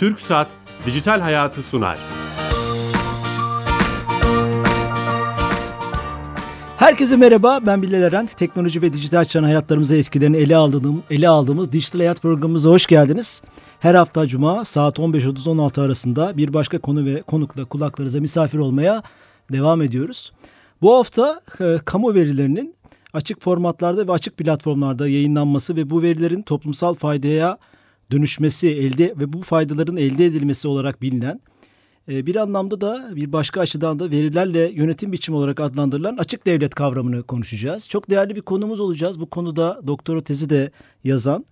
Türk Saat Dijital Hayatı sunar. Herkese merhaba, ben Bilal Eren. Teknoloji ve dijital çağın hayatlarımıza etkilerini ele aldığımız Dijital Hayat programımıza hoş geldiniz. Her hafta Cuma saat 15.30-16 arasında bir başka konu ve konukla kulaklarınıza misafir olmaya devam ediyoruz. Bu hafta kamu verilerinin açık formatlarda ve açık platformlarda yayınlanması ve bu verilerin toplumsal faydaya dönüşmesi ve bu faydaların elde edilmesi olarak bilinen, bir anlamda da bir başka açıdan da verilerle yönetim biçimi olarak adlandırılan açık devlet kavramını konuşacağız. Çok değerli bir konumuz olacağız. Bu konuda doktora tezi de yazan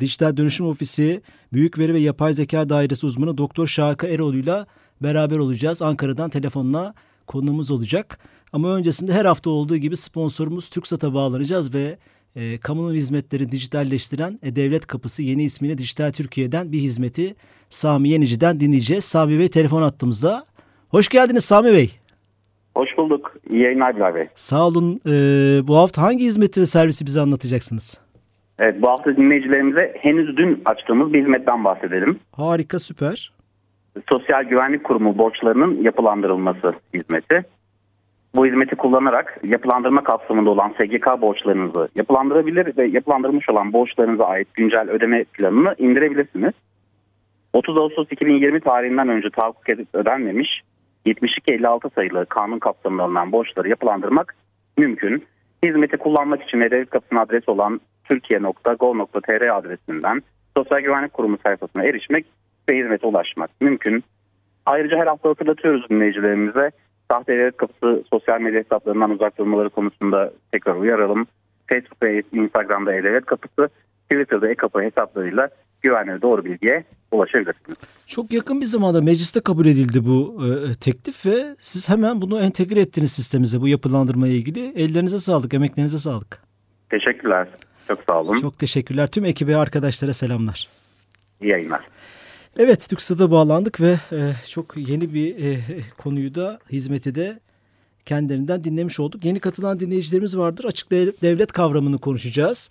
Dijital Dönüşüm Ofisi Büyük Veri ve Yapay Zeka Dairesi uzmanı Doktor Şaka Eroğlu ile beraber olacağız. Ankara'dan telefonla konuğumuz olacak. Ama öncesinde her hafta olduğu gibi sponsorumuz TürkSat'a bağlanacağız ve kamunun hizmetlerini dijitalleştiren Devlet Kapısı yeni ismini Dijital Türkiye'den bir hizmeti Sami Yenici'den dinleyeceğiz. Sami Bey telefon attığımızda. Hoş geldiniz Sami Bey. Hoş bulduk. İyi yayınlar Bilal Bey. Sağ olun. Bu hafta hangi hizmeti ve servisi bize anlatacaksınız? Evet, bu hafta dinleyicilerimize henüz dün açtığımız bir hizmetten bahsedelim. Harika, süper. Sosyal Güvenlik Kurumu borçlarının yapılandırılması hizmeti. Bu hizmeti kullanarak yapılandırma kapsamında olan SGK borçlarınızı yapılandırabilir ve yapılandırmış olan borçlarınıza ait güncel ödeme planını indirebilirsiniz. 30 Ağustos 2020 tarihinden önce tahakkuk edip ödenmemiş 7256 sayılı kanun kapsamında alınan borçları yapılandırmak mümkün. Hizmeti kullanmak için Devlet Kapısı'nın adresi olan Türkiye.gov.tr adresinden Sosyal Güvenlik Kurumu sayfasına erişmek ve hizmete ulaşmak mümkün. Ayrıca her hafta hatırlatıyoruz dinleyicilerimize. Sahte devlet kapısı sosyal medya hesaplarından uzak durmaları konusunda tekrar uyaralım. Facebook ve Instagram'da e-devlet kapısı, Twitter'da e-kapı hesaplarıyla güvenli ve doğru bilgiye ulaşabilirsiniz. Çok yakın bir zamanda mecliste kabul edildi bu teklif ve siz hemen bunu entegre ettiniz sistemimize, bu yapılandırmaya ilgili. Ellerinize sağlık, emeklerinize sağlık. Teşekkürler, çok sağ olun. Çok teşekkürler. Tüm ekibe, arkadaşlara selamlar. İyi yayınlar. Evet, TürkSat'a bağlandık ve çok yeni bir konuyu da, hizmeti de kendilerinden dinlemiş olduk. Yeni katılan dinleyicilerimiz vardır. Açık devlet kavramını konuşacağız.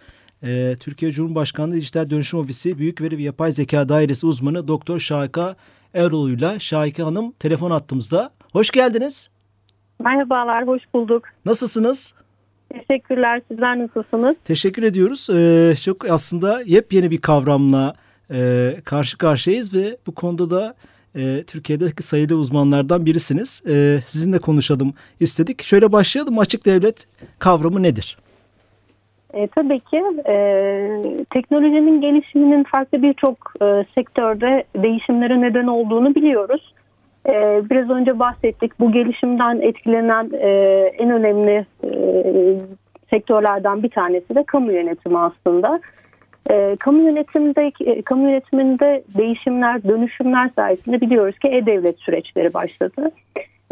Türkiye Cumhurbaşkanlığı Dijital Dönüşüm Ofisi Büyük Veri ve Yapay Zeka Dairesi uzmanı Doktor Şahika Erol ile. Şahika Hanım telefon attığımızda. Hoş geldiniz. Merhabalar, hoş bulduk. Nasılsınız? Teşekkürler, sizler nasılsınız? Teşekkür ediyoruz. Çok aslında yepyeni bir kavramla karşı karşıyayız ve bu konuda da Türkiye'deki sayılı uzmanlardan birisiniz. Sizinle konuşalım istedik. Şöyle başlayalım. Açık devlet kavramı nedir? Tabii ki teknolojinin gelişiminin farklı birçok sektörde değişimlere neden olduğunu biliyoruz. Biraz önce bahsettik. Bu gelişimden etkilenen en önemli sektörlerden bir tanesi de kamu yönetimi aslında. Kamu yönetiminde değişimler, dönüşümler sayesinde biliyoruz ki e-devlet süreçleri başladı.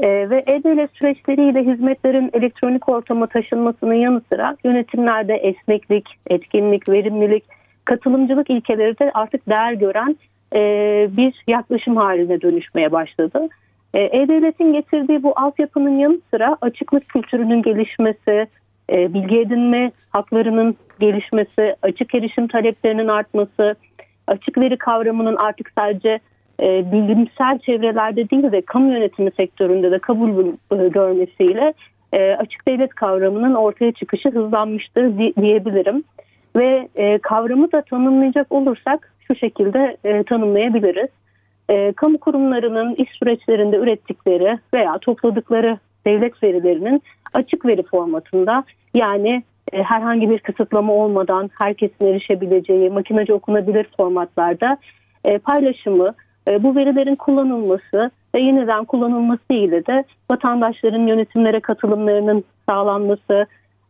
Ve e-devlet süreçleriyle hizmetlerin elektronik ortama taşınmasının yanı sıra yönetimlerde esneklik, etkinlik, verimlilik, katılımcılık ilkeleri de artık değer gören bir yaklaşım haline dönüşmeye başladı. E-devletin getirdiği bu altyapının yanı sıra açıklık kültürünün gelişmesi, bilgi edinme haklarının gelişmesi, açık erişim taleplerinin artması, açık veri kavramının artık sadece bilimsel çevrelerde değil de kamu yönetimi sektöründe de kabul görmesiyle açık devlet kavramının ortaya çıkışı hızlanmıştır diyebilirim. Ve kavramı da tanımlayacak olursak şu şekilde tanımlayabiliriz. Kamu kurumlarının iş süreçlerinde ürettikleri veya topladıkları devlet verilerinin açık veri formatında, yani herhangi bir kısıtlama olmadan herkesin erişebileceği makinece okunabilir formatlarda paylaşımı, bu verilerin kullanılması ve yeniden kullanılması ile de vatandaşların yönetimlere katılımlarının sağlanması,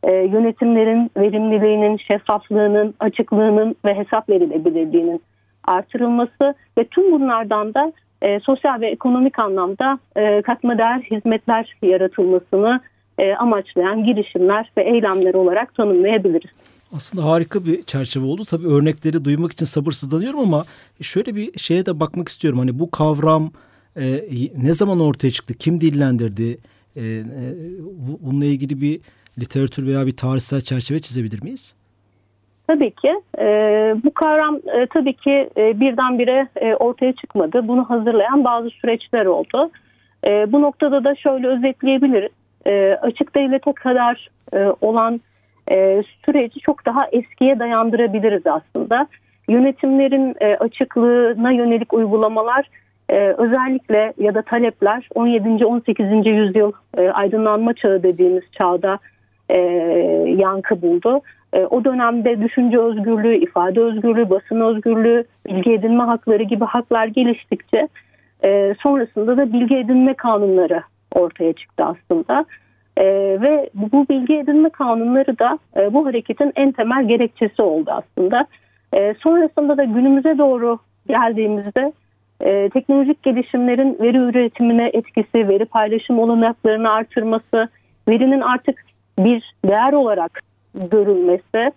yönetimlerin verimliliğinin, şeffaflığının, açıklığının ve hesap verilebilirliğinin artırılması ve tüm bunlardan da sosyal ve ekonomik anlamda katma değer hizmetler yaratılmasını amaçlayan girişimler ve eylemler olarak tanımlayabiliriz. Aslında harika bir çerçeve oldu. Tabii örnekleri duymak için sabırsızlanıyorum ama şöyle bir şeye de bakmak istiyorum. Hani bu kavram ne zaman ortaya çıktı? Kim dillendirdi? Bununla ilgili bir literatür veya bir tarihsel çerçeve çizebilir miyiz? Tabii ki bu kavram tabii ki birdenbire ortaya çıkmadı. Bunu hazırlayan bazı süreçler oldu. Bu noktada da şöyle özetleyebiliriz. Açık devlete kadar olan süreci çok daha eskiye dayandırabiliriz aslında. Yönetimlerin açıklığına yönelik uygulamalar özellikle ya da talepler 17. 18. yüzyıl aydınlanma çağı dediğimiz çağda yankı buldu. O dönemde düşünce özgürlüğü, ifade özgürlüğü, basın özgürlüğü, bilgi edinme hakları gibi haklar geliştikçe sonrasında da bilgi edinme kanunları ortaya çıktı aslında. Ve bu bilgi edinme kanunları da bu hareketin en temel gerekçesi oldu aslında. Sonrasında da günümüze doğru geldiğimizde teknolojik gelişimlerin veri üretimine etkisi, veri paylaşım olanaklarını artırması, verinin artık bir değer olarak görülmesi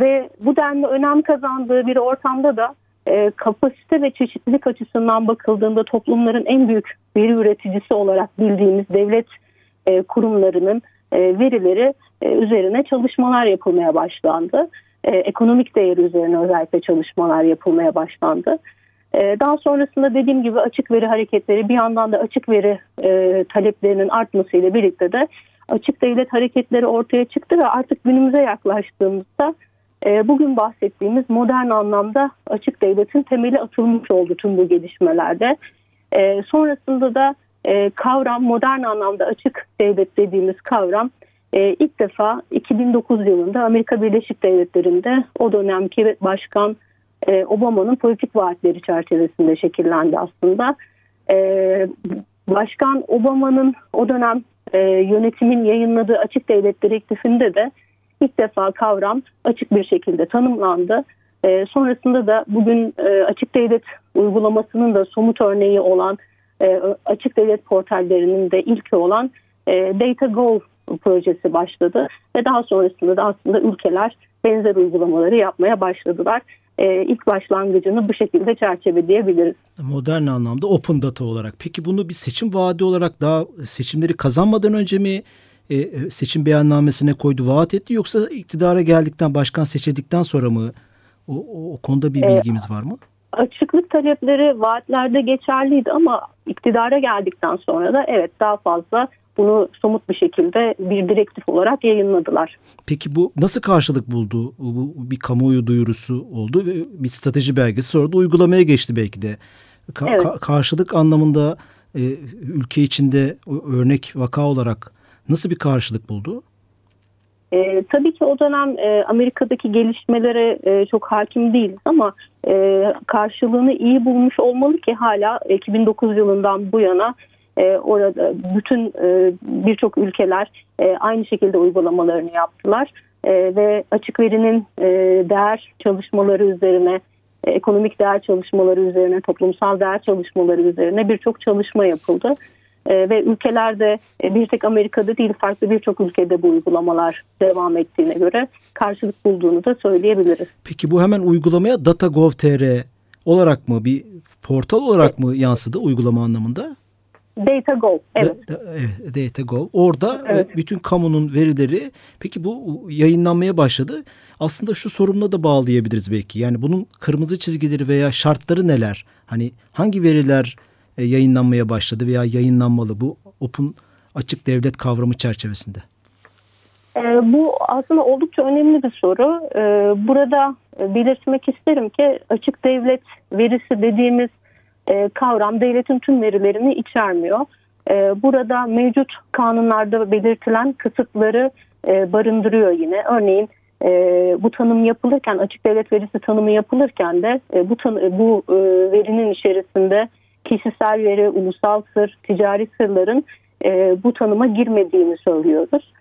ve bu denli önem kazandığı bir ortamda da kapasite ve çeşitlilik açısından bakıldığında toplumların en büyük veri üreticisi olarak bildiğimiz devlet kurumlarının verileri üzerine çalışmalar yapılmaya başlandı. Ekonomik değeri üzerine özellikle çalışmalar yapılmaya başlandı. Daha sonrasında dediğim gibi açık veri hareketleri, bir yandan da açık veri taleplerinin artmasıyla birlikte de açık devlet hareketleri ortaya çıktı ve artık günümüze yaklaştığımızda bugün bahsettiğimiz modern anlamda açık devletin temeli atılmış oldu tüm bu gelişmelerde. Sonrasında da kavram, modern anlamda açık devlet dediğimiz kavram ilk defa 2009 yılında Amerika Birleşik Devletleri'nde o dönemki Başkan Obama'nın politik vaatleri çerçevesinde şekillendi aslında. Başkan Obama'nın o dönem yönetimin yayınladığı açık devlet direktifinde de ilk defa kavram açık bir şekilde tanımlandı. Sonrasında da bugün açık devlet uygulamasının da somut örneği olan açık devlet portallerinin de ilki olan Data.gov projesi başladı. Ve daha sonrasında da aslında ülkeler benzer uygulamaları yapmaya başladılar. İlk başlangıcını bu şekilde çerçeveleyebiliriz. Modern anlamda open data olarak. Peki bunu bir seçim vaadi olarak daha seçimleri kazanmadan önce mi seçim beyannamesine koydu, vaat etti, yoksa iktidara geldikten, başkan seçildikten sonra mı? O konuda bir bilgimiz var mı? Açıklık talepleri vaatlerde geçerliydi ama iktidara geldikten sonra da evet daha fazla bunu somut bir şekilde bir direktif olarak yayınladılar. Peki bu nasıl karşılık buldu? Bu bir kamuoyu duyurusu oldu ve bir strateji belgesi, sonra da uygulamaya geçti belki de. Evet. Karşılık anlamında ülke içinde örnek vaka olarak nasıl bir karşılık buldu? Tabii ki o dönem Amerika'daki gelişmelere çok hakim değiliz ama karşılığını iyi bulmuş olmalı ki hala 2009 yılından bu yana orada bütün birçok ülkeler aynı şekilde uygulamalarını yaptılar ve açık verinin değer çalışmaları üzerine, ekonomik değer çalışmaları üzerine, toplumsal değer çalışmaları üzerine birçok çalışma yapıldı. Ve ülkelerde bir tek Amerika'da değil, farklı birçok ülkede bu uygulamalar devam ettiğine göre karşılık bulduğunu da söyleyebiliriz. Peki bu hemen uygulamaya Data.gov.tr olarak mı, bir portal olarak mı yansıdı uygulama anlamında? Data.gov, evet. Data.gov. Orada evet. Bütün kamunun verileri, peki bu yayınlanmaya başladı. Aslında şu sorumla da bağlayabiliriz belki. Yani bunun kırmızı çizgileri veya şartları neler? Hani hangi veriler yayınlanmaya başladı veya yayınlanmalı bu open açık devlet kavramı çerçevesinde? Bu aslında oldukça önemli bir soru. Burada belirtmek isterim ki açık devlet verisi dediğimiz kavram devletin tüm verilerini içermiyor. Burada mevcut kanunlarda belirtilen kısıtları barındırıyor yine. Örneğin bu tanım yapılırken, açık devlet verisi tanımı yapılırken de bu verinin içerisinde kişisel veri, ulusal sır, ticari sırların bu tanıma girmediğini söylüyoruz.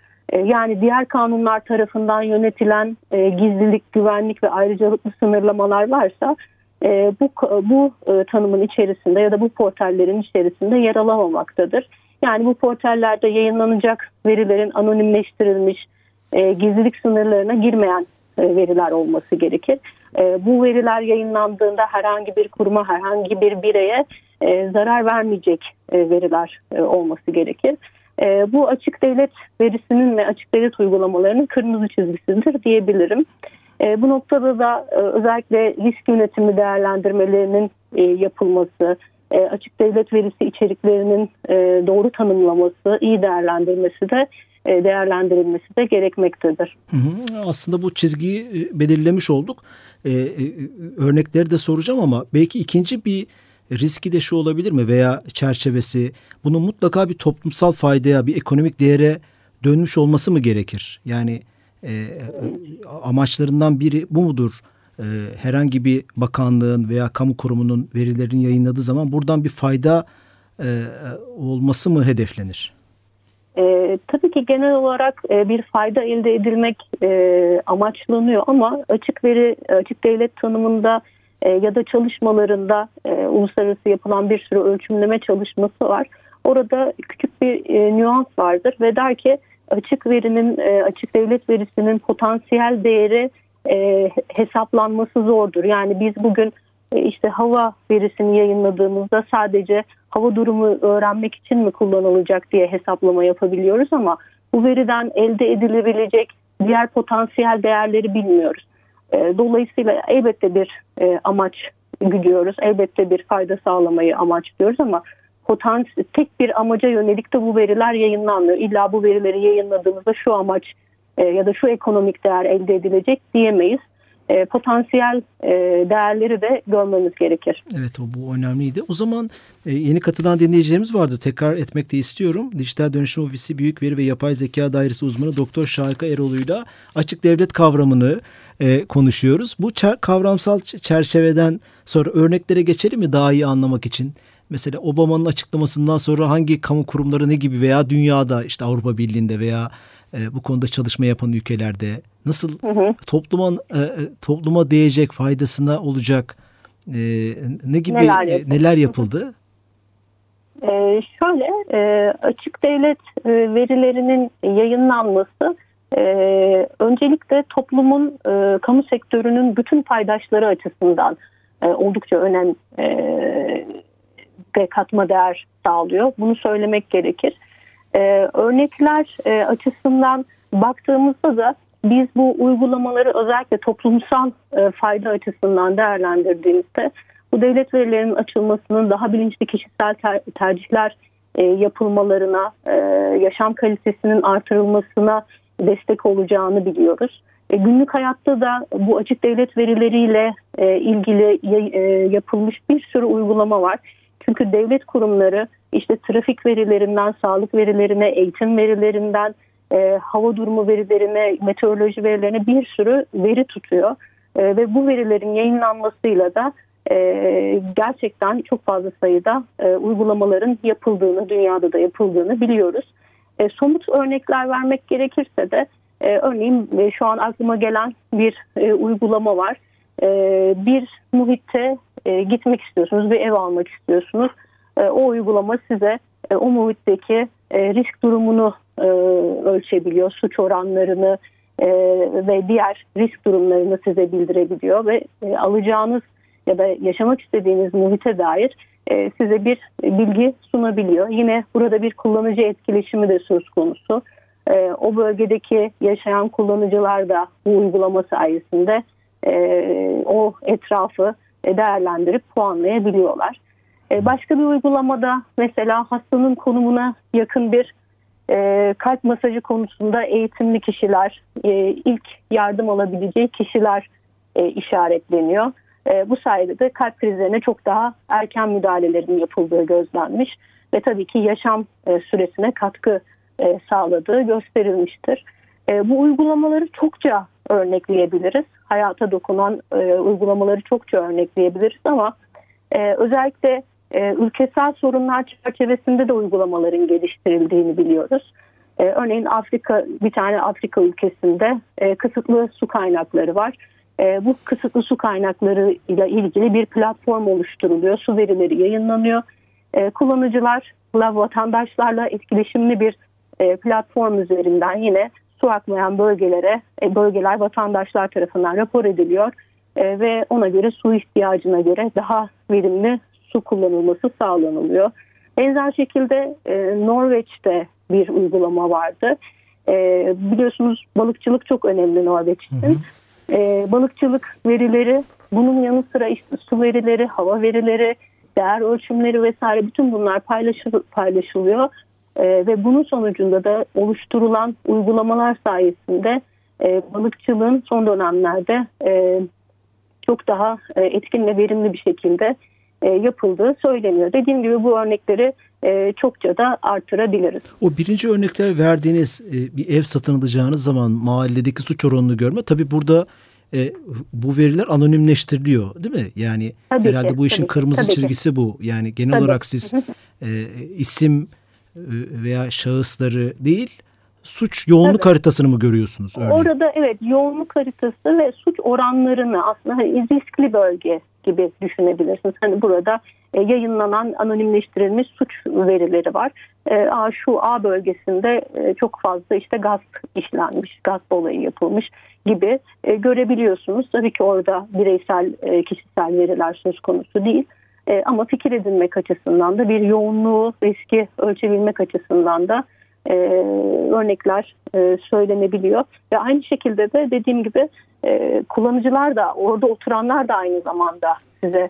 Yani diğer kanunlar tarafından yönetilen gizlilik, güvenlik ve ayrıcalıklı sınırlamalar varsa bu tanımın içerisinde ya da bu portallerin içerisinde yer alamamaktadır. Yani bu portallerde yayınlanacak verilerin anonimleştirilmiş, gizlilik sınırlarına girmeyen veriler olması gerekir. Bu veriler yayınlandığında herhangi bir kuruma, herhangi bir bireye zarar vermeyecek veriler olması gerekir. Bu açık devlet verisinin ve açık devlet uygulamalarının kırmızı çizgisidir diyebilirim. Bu noktada da özellikle risk yönetimi değerlendirmelerinin yapılması, açık devlet verisi içeriklerinin doğru tanımlaması, iyi değerlendirilmesi de gerekmektedir. Aslında bu çizgiyi belirlemiş olduk. Örnekleri de soracağım ama belki ikinci bir riski de şu olabilir mi veya çerçevesi? Bunun mutlaka bir toplumsal faydaya, bir ekonomik değere dönmüş olması mı gerekir? Yani amaçlarından biri bu mudur? Herhangi bir bakanlığın veya kamu kurumunun verilerini yayınladığı zaman buradan bir fayda olması mı hedeflenir? Tabii ki genel olarak bir fayda elde edilmek amaçlanıyor ama açık devlet tanımında ya da çalışmalarında uluslararası yapılan bir sürü ölçümleme çalışması var. Orada küçük bir nüans vardır ve der ki açık devlet verisinin potansiyel değeri hesaplanması zordur. Yani biz bugün işte hava verisini yayınladığımızda sadece hava durumu öğrenmek için mi kullanılacak diye hesaplama yapabiliyoruz ama bu veriden elde edilebilecek diğer potansiyel değerleri bilmiyoruz. Dolayısıyla elbette bir amaç güdüyoruz, elbette bir fayda sağlamayı amaçlıyoruz ama tek bir amaca yönelik de bu veriler yayınlanmıyor. İlla bu verileri yayınladığımızda şu amaç ya da şu ekonomik değer elde edilecek diyemeyiz. Potansiyel değerleri de görmemiz gerekir. Evet, bu önemliydi. O zaman yeni katılan dinleyicilerimiz vardı. Tekrar etmek de istiyorum. Dijital Dönüşüm Ofisi Büyük Veri ve Yapay Zeka Dairesi uzmanı Doktor Şahika Eroğlu'yla açık devlet kavramını konuşuyoruz. Bu kavramsal çerçeveden sonra örneklere geçelim mi daha iyi anlamak için? Mesela Obama'nın açıklamasından sonra hangi kamu kurumları ne gibi veya dünyada işte Avrupa Birliği'nde veya bu konuda çalışma yapan ülkelerde nasıl topluma değecek, faydasına olacak ne gibi neler yapıldı? Şöyle açık devlet verilerinin yayınlanması öncelikle toplumun kamu sektörünün bütün paydaşları açısından oldukça önemli ve katma değer sağlıyor. Bunu söylemek gerekir. Örnekler açısından baktığımızda da biz bu uygulamaları özellikle toplumsal fayda açısından değerlendirdiğimizde bu devlet verilerinin açılmasının daha bilinçli kişisel tercihler yapılmalarına, yaşam kalitesinin artırılmasına destek olacağını biliyoruz. Günlük hayatta da bu açık devlet verileriyle ilgili yapılmış bir sürü uygulama var. Çünkü devlet kurumları işte trafik verilerinden, sağlık verilerine, eğitim verilerinden, hava durumu verilerine, meteoroloji verilerine bir sürü veri tutuyor. Ve bu verilerin yayınlanmasıyla da gerçekten çok fazla sayıda uygulamaların yapıldığını, dünyada da yapıldığını biliyoruz. Somut örnekler vermek gerekirse de örneğin şu an aklıma gelen bir uygulama var. Bir muhitte gitmek istiyorsunuz, bir ev almak istiyorsunuz. O uygulama size o muhitteki risk durumunu ölçebiliyor, suç oranlarını ve diğer risk durumlarını size bildirebiliyor ve alacağınız ya da yaşamak istediğiniz muhite dair size bir bilgi sunabiliyor. Yine burada bir kullanıcı etkileşimi de söz konusu. O bölgedeki yaşayan kullanıcılar da bu uygulama sayesinde o etrafı değerlendirip puanlayabiliyorlar. Başka bir uygulamada mesela hastanın konumuna yakın bir kalp masajı konusunda eğitimli kişiler, ilk yardım alabileceği kişiler işaretleniyor. Bu sayede de kalp krizlerine çok daha erken müdahalelerin yapıldığı gözlenmiş ve tabii ki yaşam süresine katkı sağladığı gösterilmiştir. Bu uygulamaları çokça örnekleyebiliriz. Hayata dokunan uygulamaları çokça örnekleyebiliriz ama özellikle ülkesel sorunlar çerçevesinde de uygulamaların geliştirildiğini biliyoruz. Örneğin bir tane Afrika ülkesinde kısıtlı su kaynakları var. Bu kısıtlı su kaynakları ile ilgili bir platform oluşturuluyor. Su verileri yayınlanıyor. Kullanıcılarla, vatandaşlarla etkileşimli bir platform üzerinden yine su akmayan bölgeler vatandaşlar tarafından rapor ediliyor ve ona göre su ihtiyacına göre daha verimli su kullanılması sağlanılıyor. Benzer şekilde Norveç'te bir uygulama vardı. Biliyorsunuz balıkçılık çok önemli Norveç için. Balıkçılık verileri, bunun yanı sıra işte su verileri, hava verileri, değer ölçümleri vesaire, bütün bunlar paylaşılıyor. Ve bunun sonucunda da oluşturulan uygulamalar sayesinde balıkçılığın son dönemlerde çok daha etkin ve verimli bir şekilde yapıldığı söyleniyor. Dediğim gibi bu örnekleri çokça da artırabiliriz. O birinci örnekler verdiğiniz bir ev satın alacağınız zaman mahalledeki suç oranını görme. Tabii burada bu veriler anonimleştiriliyor değil mi? Yani tabii herhalde ki, bu işin kırmızı çizgisi bu. Yani genel olarak siz isim veya şahısları değil, suç yoğunluk haritasını mı görüyorsunuz? Örneğin? Orada evet, yoğunluk haritası ve suç oranlarını aslında riskli bölge gibi düşünebilirsiniz. Hani burada yayınlanan anonimleştirilmiş suç verileri var. Şu A bölgesinde çok fazla işte gasp işlenmiş, gasp olayı yapılmış gibi görebiliyorsunuz. Tabii ki orada bireysel, kişisel veriler söz konusu değil. Ama fikir edinmek açısından da, bir yoğunluğu, riski ölçebilmek açısından da örnekler söylenebiliyor. Ve aynı şekilde de dediğim gibi kullanıcılar da, orada oturanlar da aynı zamanda size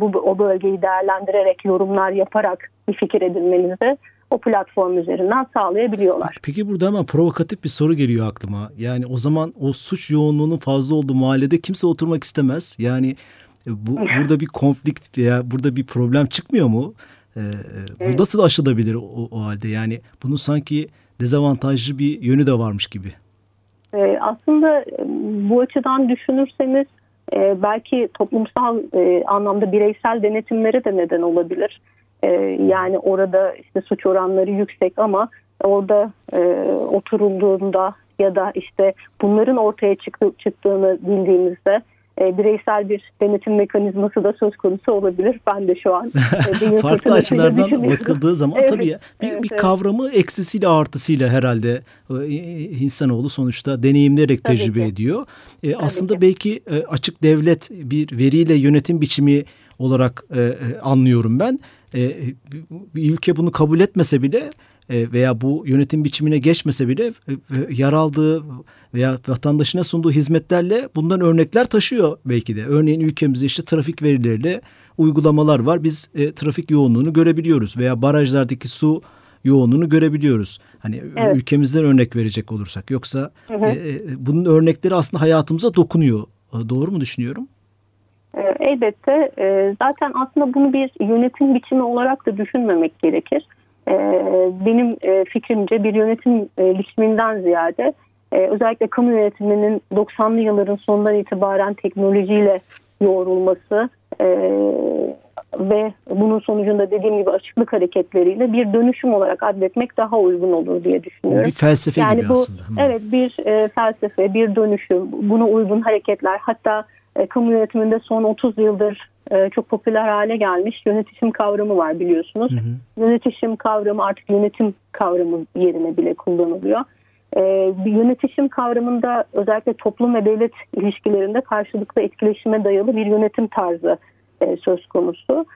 o bölgeyi değerlendirerek, yorumlar yaparak bir fikir edinmenizi o platform üzerinden sağlayabiliyorlar. Peki burada hemen provokatif bir soru geliyor aklıma. Yani o zaman o suç yoğunluğunun fazla olduğu mahallede kimse oturmak istemez. Yani burada bir konflikt veya burada bir problem çıkmıyor mu? Bu nasıl aşılabilir o halde? Yani bunun sanki dezavantajlı bir yönü de varmış gibi. Aslında bu açıdan düşünürseniz belki toplumsal anlamda bireysel denetimlere de neden olabilir. Yani orada işte suç oranları yüksek ama orada oturulduğunda ya da işte bunların ortaya çıktığını bildiğimizde bireysel bir denetim mekanizması da söz konusu olabilir. Ben de şu an farklı açılardan bakıldığı zaman tabii bir kavramı eksisiyle artısıyla herhalde insanoğlu sonuçta deneyimleyerek tecrübe ediyor. Aslında belki açık devlet bir veriyle yönetim biçimi olarak anlıyorum ben. Bir ülke bunu kabul etmese bile veya bu yönetim biçimine geçmese bile yer aldığı veya vatandaşına sunduğu hizmetlerle bundan örnekler taşıyor belki de. Örneğin ülkemizde işte trafik verileriyle uygulamalar var. Biz trafik yoğunluğunu görebiliyoruz veya barajlardaki su yoğunluğunu görebiliyoruz. Hani ülkemizden örnek verecek olursak, yoksa bunun örnekleri aslında hayatımıza dokunuyor. Doğru mu düşünüyorum? Elbette. Zaten aslında bunu bir yönetim biçimi olarak da düşünmemek gerekir. Benim fikrimce bir yönetim biçiminden ziyade özellikle kamu yönetiminin 90'lı yılların sonundan itibaren teknolojiyle yoğrulması ve bunun sonucunda dediğim gibi açıklık hareketleriyle bir dönüşüm olarak adetmek daha uygun olur diye düşünüyorum. Bir felsefe yani gibi bu, aslında. Evet, bir felsefe, bir dönüşüm, buna uygun hareketler. Hatta kamu yönetiminde son 30 yıldır çok popüler hale gelmiş yönetişim kavramı var biliyorsunuz. Yönetişim kavramı artık yönetim kavramı yerine bile kullanılıyor. Yönetişim kavramında özellikle toplum ve devlet ilişkilerinde karşılıklı etkileşime dayalı bir yönetim tarzı söz konusu.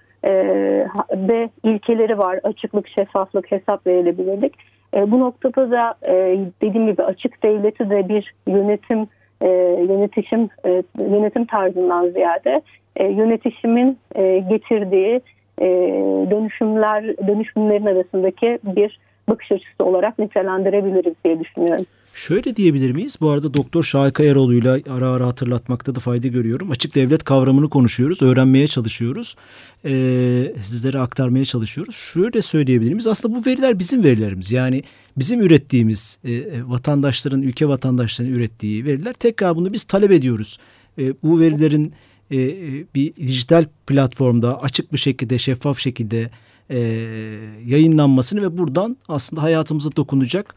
Ve ilkeleri var: açıklık, şeffaflık, hesap verilebilirlik. Bu noktada da dediğim gibi açık devleti de bir yönetim tarzından ziyade yönetişimin getirdiği dönüşümlerin arasındaki bir bakış açısı olarak nitelendirebiliriz diye düşünüyorum. Şöyle diyebilir miyiz? Bu arada Doktor Şahika Eroğlu'yla ara ara hatırlatmakta da fayda görüyorum. Açık devlet kavramını konuşuyoruz, öğrenmeye çalışıyoruz, sizlere aktarmaya çalışıyoruz. Şöyle söyleyebilir miyiz? Aslında bu veriler bizim verilerimiz. Yani bizim ürettiğimiz, ülke vatandaşlarının ürettiği veriler. Tekrar bunu biz talep ediyoruz. Bu verilerin bir dijital platformda açık bir şekilde, şeffaf şekilde yayınlanmasını ve buradan aslında hayatımıza dokunacak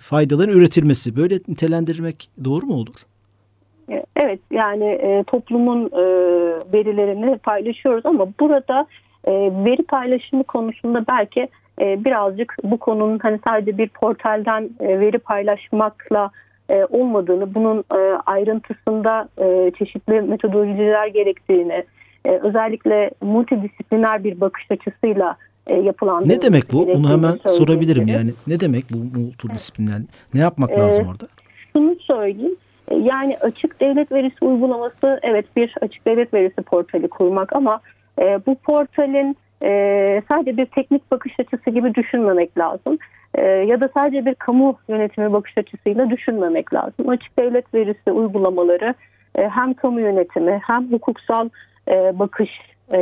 faydaların üretilmesi, böyle nitelendirmek doğru mu olur? Evet, yani toplumun verilerini paylaşıyoruz ama burada veri paylaşımı konusunda belki birazcık bu konunun hani sadece bir portalden veri paylaşmakla olmadığını, bunun ayrıntısında çeşitli metodolojiler gerektiğini, özellikle multidisipliner bir bakış açısıyla yapılan. Ne demek bu? Bunu hemen sorabilirim yani. Ne demek bu multidisipliner? Ne yapmak lazım orada? Şunu söyleyeyim. Yani açık devlet verisi uygulaması, evet, bir açık devlet verisi portali kurmak ama bu portalin sadece bir teknik bakış açısı gibi düşünmemek lazım. Ya da sadece bir kamu yönetimi bakış açısıyla düşünmemek lazım. Açık devlet verisi uygulamaları hem kamu yönetimi hem hukuksal bakış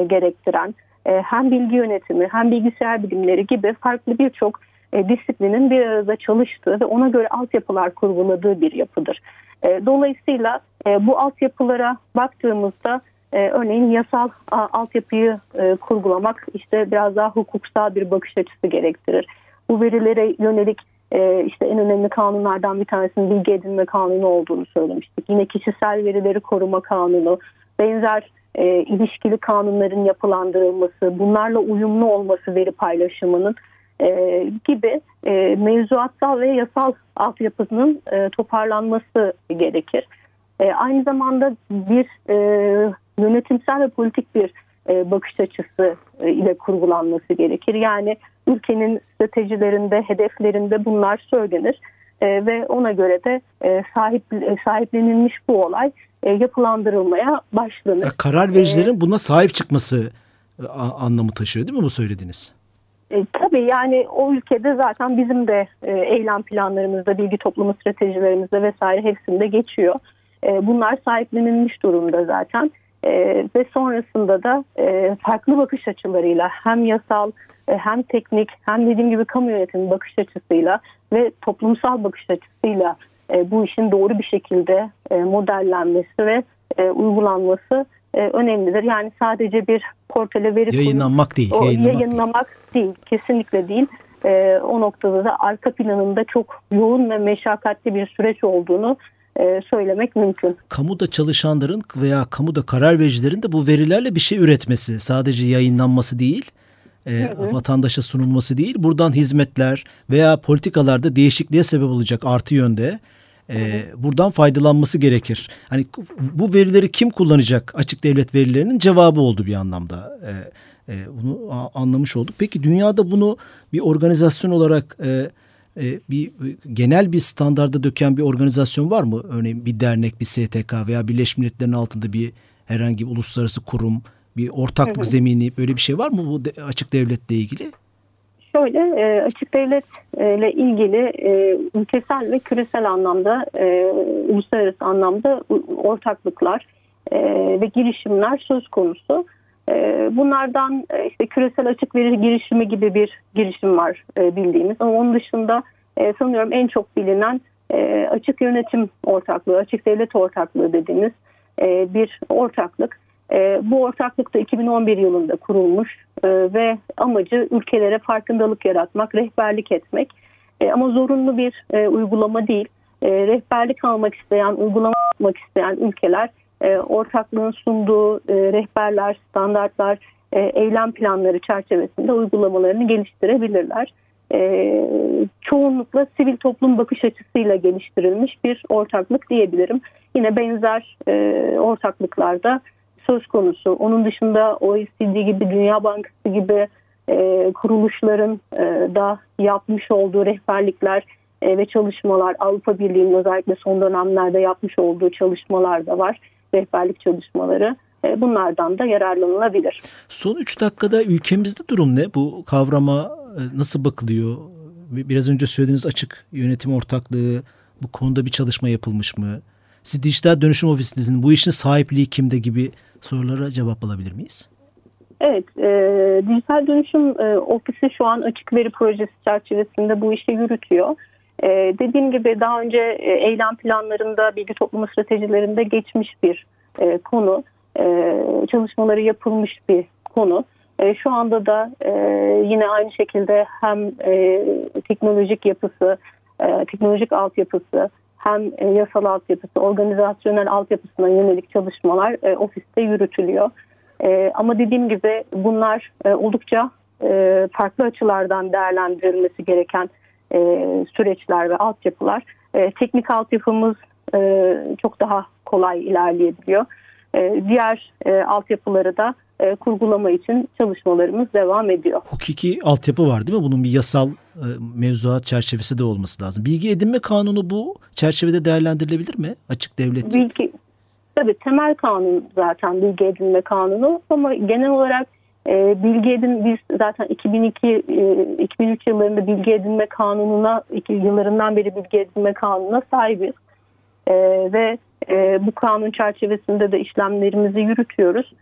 gerektiren, hem bilgi yönetimi hem bilgisayar bilimleri gibi farklı birçok disiplinin bir arada çalıştığı ve ona göre altyapılar kurguladığı bir yapıdır. Dolayısıyla bu altyapılara baktığımızda örneğin yasal altyapıyı kurgulamak işte biraz daha hukuksal bir bakış açısı gerektirir. Bu verilere yönelik işte en önemli kanunlardan bir tanesinin bilgi edinme kanunu olduğunu söylemiştik. Yine kişisel verileri koruma kanunu, benzer ilişkili kanunların yapılandırılması, bunlarla uyumlu olması veri paylaşımının gibi mevzuatsal ve yasal altyapısının toparlanması gerekir. Aynı zamanda bir yönetimsel ve politik bir bakış açısı ile kurgulanması gerekir. Yani ülkenin stratejilerinde, hedeflerinde bunlar söylenir ve ona göre de sahiplenilmiş bu olay yapılandırılmaya başlanır. Karar vericilerin buna sahip çıkması anlamı taşıyor değil mi bu söylediğiniz? Tabii yani o ülkede zaten bizim de eylem planlarımızda, bilgi toplumu stratejilerimizde vesaire hepsinde geçiyor. Bunlar sahiplenilmiş durumda zaten ve sonrasında da farklı bakış açılarıyla hem yasal hem teknik hem dediğim gibi kamu yönetimi bakış açısıyla ve toplumsal bakış açısıyla bu işin doğru bir şekilde modellenmesi ve uygulanması önemlidir. Yani sadece bir portale verip yayınlamak değil. Kesinlikle değil. O noktada da arka planında çok yoğun ve meşakkatli bir süreç olduğunu söylemek mümkün. Kamuda çalışanların veya kamuda karar vericilerin de bu verilerle bir şey üretmesi, sadece yayınlanması değil, vatandaşa sunulması değil, buradan hizmetler veya politikalarda değişikliğe sebep olacak artı yönde buradan faydalanması gerekir. Hani bu verileri kim kullanacak? Açık devlet verilerinin cevabı oldu bir anlamda. Bunu anlamış olduk. Peki dünyada bunu bir organizasyon olarak bir genel bir standarda döken bir organizasyon var mı? Örneğin bir dernek, bir STK veya Birleşmiş Milletler'in altında bir herhangi bir uluslararası kurum, bir ortaklık zemini, böyle bir şey var mı bu açık devletle ilgili? Şöyle, açık devletle ilgili ülkesel ve küresel anlamda, uluslararası anlamda ortaklıklar ve girişimler söz konusu. Bunlardan işte küresel açık veri girişimi gibi bir girişim var bildiğimiz. Ama onun dışında sanıyorum en çok bilinen açık yönetim ortaklığı, açık devlet ortaklığı dediğimiz bir ortaklık. Bu ortaklık da 2011 yılında kurulmuş ve amacı ülkelere farkındalık yaratmak, rehberlik etmek. Ama zorunlu bir uygulama değil. Rehberlik almak isteyen, uygulama yapmak isteyen ülkeler ortaklığın sunduğu rehberler, standartlar, eylem planları çerçevesinde uygulamalarını geliştirebilirler. Çoğunlukla sivil toplum bakış açısıyla geliştirilmiş bir ortaklık diyebilirim. Yine benzer ortaklıklarda söz konusu. Onun dışında OECD gibi, Dünya Bankası gibi kuruluşların da yapmış olduğu rehberlikler ve çalışmalar, Avrupa Birliği'nin özellikle son dönemlerde yapmış olduğu çalışmalar da var. Rehberlik çalışmaları. Bunlardan da yararlanılabilir. Son 3 dakikada ülkemizde durum ne? Bu kavrama nasıl bakılıyor? Biraz önce söylediğiniz açık yönetim ortaklığı, bu konuda bir çalışma yapılmış mı? Siz Dijital Dönüşüm Ofisinizin bu işin sahipliği kimde gibi sorulara cevap alabilir miyiz? Evet, Dijital Dönüşüm Ofisi şu an açık veri projesi çerçevesinde bu işi yürütüyor. Dediğim gibi daha önce eylem planlarında, bilgi toplumu stratejilerinde geçmiş bir konu. Çalışmaları yapılmış bir konu. Şu anda da yine aynı şekilde hem teknolojik yapısı, teknolojik altyapısı, hem yasal altyapısı, organizasyonel altyapısına yönelik çalışmalar ofiste yürütülüyor. Ama dediğim gibi bunlar oldukça farklı açılardan değerlendirilmesi gereken süreçler ve altyapılar. Teknik altyapımız çok daha kolay ilerleyebiliyor. Diğer altyapıları da kurgulama için çalışmalarımız devam ediyor. Hukuki altyapı var değil mi? Bunun bir yasal mevzuat çerçevesi de olması lazım. Bilgi edinme kanunu bu çerçevede değerlendirilebilir mi? Açık devlet. Tabii temel kanun zaten bilgi edinme kanunu ama genel olarak biz zaten 2002-2003 yıllarında bilgi edinme kanununa, 2 yıllarından beri bilgi edinme kanununa sahibiz. Ve bu kanun çerçevesinde de işlemlerimizi yürütüyoruz.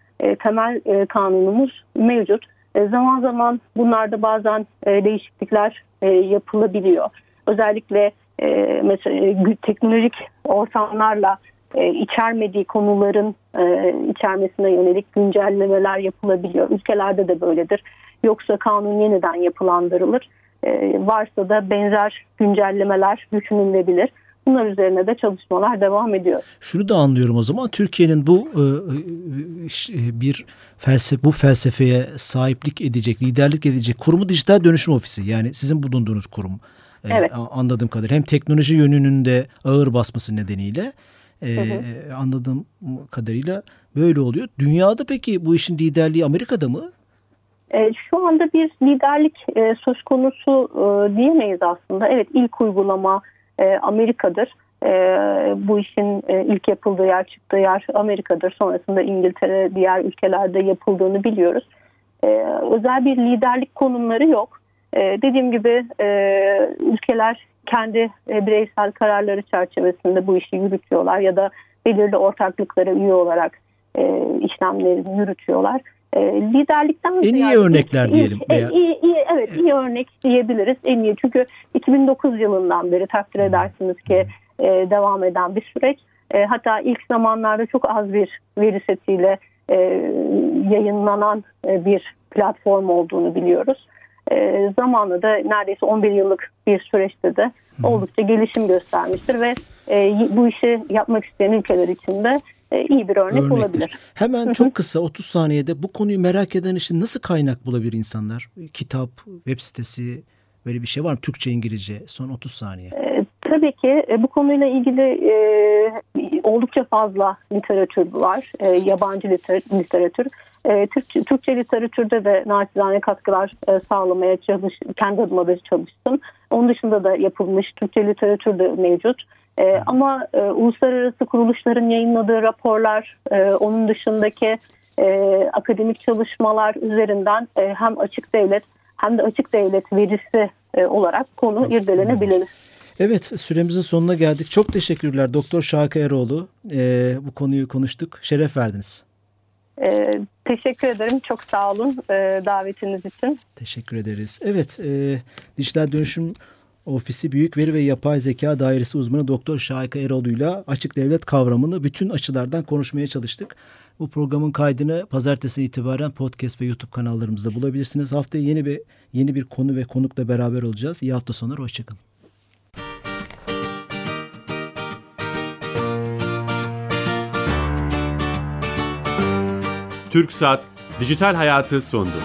Temel kanunumuz mevcut. Zaman zaman bunlarda bazen değişiklikler yapılabiliyor. Özellikle mesela teknolojik ortamlarla içermediği konuların içermesine yönelik güncellemeler yapılabiliyor. Ülkelerde de böyledir. Yoksa kanun yeniden yapılandırılır. Varsa da benzer güncellemeler düşünülebilir. Bunlar üzerine de çalışmalar devam ediyor. Şunu da anlıyorum o zaman. Türkiye'nin bu felsefeye sahiplik edecek, liderlik edecek kurumu Dijital Dönüşüm Ofisi. Yani sizin bulunduğunuz kurum. Evet. Anladığım kadarıyla. Hem teknoloji yönünün de ağır basması nedeniyle anladığım kadarıyla böyle oluyor. Dünyada peki bu işin liderliği Amerika'da mı? Şu anda bir liderlik söz konusu diyemeyiz aslında. Evet, ilk uygulama Amerika'dır. Bu işin ilk yapıldığı yer, çıktığı yer Amerika'dır. Sonrasında İngiltere, diğer ülkelerde yapıldığını biliyoruz. Özel bir liderlik konumları yok. Dediğim gibi ülkeler kendi bireysel kararları çerçevesinde bu işi yürütüyorlar ya da belirli ortaklıklara üye olarak işlemlerini yürütüyorlar. Liderlikten en iyi örnekler diyelim. İyi örnek diyebiliriz. En iyi, çünkü 2009 yılından beri takdir edersiniz ki devam eden bir süreç. Hatta ilk zamanlarda çok az bir veri setiyle yayınlanan bir platform olduğunu biliyoruz. Zamanla da neredeyse 11 yıllık bir süreçte de oldukça gelişim göstermiştir ve bu işi yapmak isteyen ülkeler için de iyi bir örnek olabilir. Hemen çok kısa 30 saniyede bu konuyu merak eden için nasıl kaynak bulabilir insanlar? Kitap, web sitesi, böyle bir şey var mı? Türkçe, İngilizce, son 30 saniye. Tabii ki bu konuyla ilgili oldukça fazla literatür var. Yabancı literatür. Türkçe literatürde de naçizane katkılar sağlamaya çalıştım. Kendi adıma da çalıştım. Onun dışında da yapılmış Türkçe literatür de mevcut. Ama uluslararası kuruluşların yayınladığı raporlar, onun dışındaki akademik çalışmalar üzerinden hem açık devlet hem de açık devlet verisi olarak konu irdelenebilir. Evet, süremizin sonuna geldik. Çok teşekkürler Doktor Şahika Eroğlu. Bu konuyu konuştuk. Şeref verdiniz. Teşekkür ederim. Çok sağ olun davetiniz için. Teşekkür ederiz. Evet, Dijital Dönüşüm Ofisi Büyük Veri ve Yapay Zeka Dairesi uzmanı Doktor Şahika Eroğlu'yla açık devlet kavramını bütün açılardan konuşmaya çalıştık. Bu programın kaydını pazartesi itibaren podcast ve YouTube kanallarımızda bulabilirsiniz. Haftaya yeni bir konu ve konukla beraber olacağız. İyi hafta sonları, hoşçakalın. TürkSat Dijital Hayatı sundu.